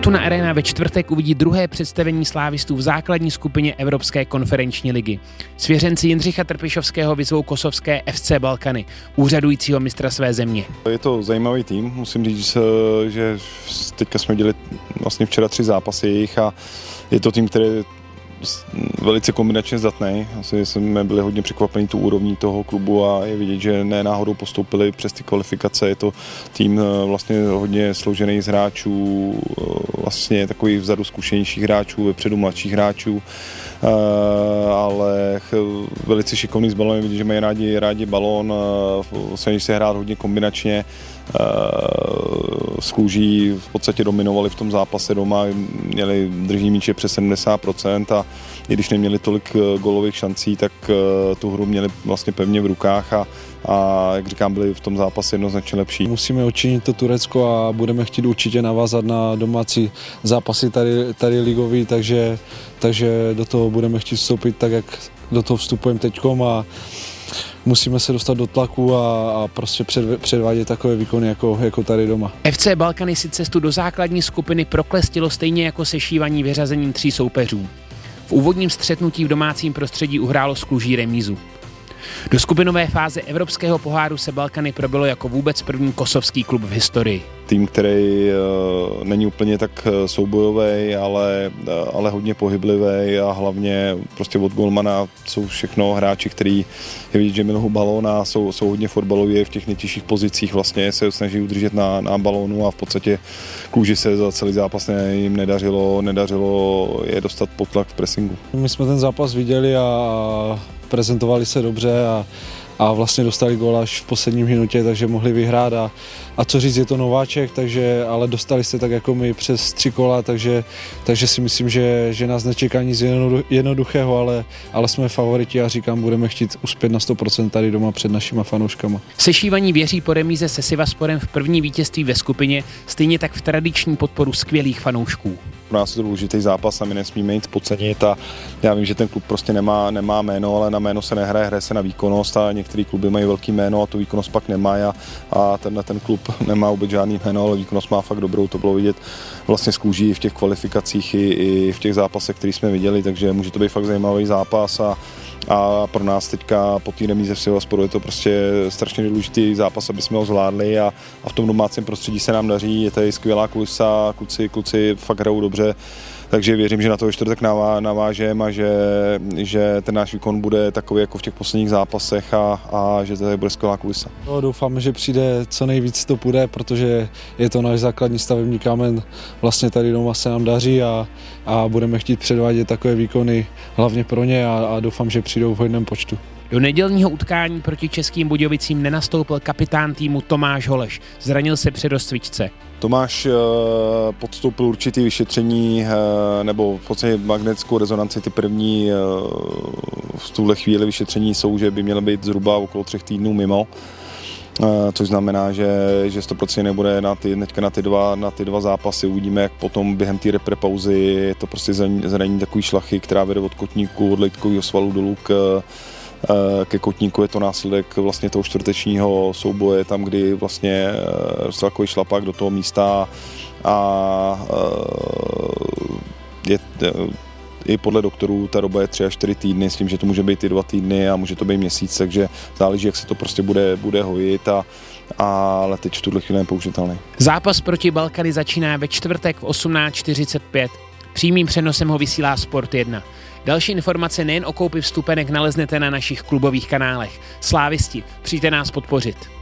Fortuna Arena ve čtvrtek uvidí druhé představení slávistů v základní skupině Evropské konferenční ligy. Svěřenci Jindřicha Trpišovského vyzvou kosovské FC Balkany, úřadujícího mistra své země. Je to zajímavý tým, musím říct, že teďka jsme dělali vlastně včera 3 zápasy jejich a je to tým, který je velice kombinačně zdatný. Asi jsme byli hodně překvapení tu úrovní toho klubu a je vidět, že ne náhodou postoupili přes ty kvalifikace. Je to tým vlastně hodně složený z hráčů, vlastně takových vzadu zkušenějších hráčů, vepředu mladších hráčů, ale velice šikovný s balonem, vidět, že mají rádi balón, snaží se hrát hodně kombinačně. Služí, v podstatě dominovali v tom zápase doma, měli drží míče přes 70% a i když neměli tolik gólových šancí, tak tu hru měli vlastně pevně v rukách a jak říkám, byli v tom zápase jednoznačně lepší. Musíme odčinit to Turecko a budeme chtít určitě navázat na domácí zápasy tady ligový, takže do toho budeme chtít vstoupit tak, jak do toho vstupujeme teďkom a musíme se dostat do tlaku a prostě předvádět takové výkony jako tady doma. FC Balkany si cestu do základní skupiny proklestilo stejně jako sešívaní vyřazením 3 soupeřů. V úvodním střetnutí v domácím prostředí uhrálo s Kluží remízu. Do skupinové fáze Evropského poháru se Balkany probilo jako vůbec první kosovský klub v historii. Tým, který není úplně tak soubojový, ale hodně pohyblivý a hlavně prostě od golmana jsou všechno hráči, který je vidět, že milují balón a jsou hodně fotbaloví v těch nejtěžších pozicích, vlastně se snaží udržet na balónu a v podstatě Kluži se za celý zápas jim nedařilo je dostat pod tlak v pressingu. My jsme ten zápas viděli a prezentovali se dobře a vlastně dostali gól až v posledním minutě, takže mohli vyhrát a co říct, je to nováček, ale dostali se tak jako my přes 3 kola, takže si myslím, že nás nečeká nic jednoduchého, ale jsme favoriti a říkám, budeme chtít uspět na 100% tady doma před našima fanouškama. Sešívaní věří po remíze se Sivassporem v první vítězství ve skupině, stejně tak v tradiční podporu skvělých fanoušků. Pro nás je to důležitý zápas a my nesmíme nic podcenit a já vím, že ten klub prostě nemá jméno, ale na jméno se nehraje, hraje se na výkonnost a některý kluby mají velký jméno a tu výkonnost pak nemají a ten klub nemá vůbec žádný jméno, ale výkonnost má fakt dobrou, to bylo vidět vlastně z Kluží v těch kvalifikacích i v těch zápasech, které jsme viděli, takže může to být fakt zajímavý zápas a pro nás teďka po té remíze v Sivassporu je to prostě strašně důležitý zápas, aby jsme ho zvládli a v tom domácím prostředí se nám daří, je tady skvělá kulisa, kluci fakt hrajou dobře, takže věřím, že na to čtvrtek navážeme a že ten náš výkon bude takový jako v těch posledních zápasech a že tady bude skvělá kulisa. No, doufám, že přijde co nejvíc to půjde, protože je to náš základní stavební kámen, vlastně tady doma se nám daří a budeme chtít předvádět takové výkony hlavně pro ně a doufám, že přijdou v hojném počtu. Do nedělního utkání proti Českým Budějovicím nenastoupil kapitán týmu Tomáš Holeš. Zranil se při rozcvičce. Tomáš podstoupil určitý vyšetření nebo v podstatě magnetickou rezonanci. Ty první v tuhle chvíli vyšetření jsou, že by měl být zhruba okolo 3 týdnů mimo. Což znamená, že 100% nebude na ty dva zápasy. Uvidíme, jak potom během té reprepauzy je to prostě zranění takový šlachy, která vede od kotníku, od lejtkového svalu dolů ke kotníku, je to následek vlastně toho čtvrtečního souboje, tam kdy vlastně takový šlapák do toho místa a i podle doktorů ta doba je 3 až 4 týdny, s tím, že to může být i 2 týdny a může to být měsíc, takže záleží, jak se to prostě bude hojit, ale teď v tuhle chvíli je použitelný. Zápas proti Balkany začíná ve čtvrtek v 18:45. Přímým přenosem ho vysílá Sport 1. Další informace nejen o koupi vstupenek naleznete na našich klubových kanálech. Slávisti, přijďte nás podpořit.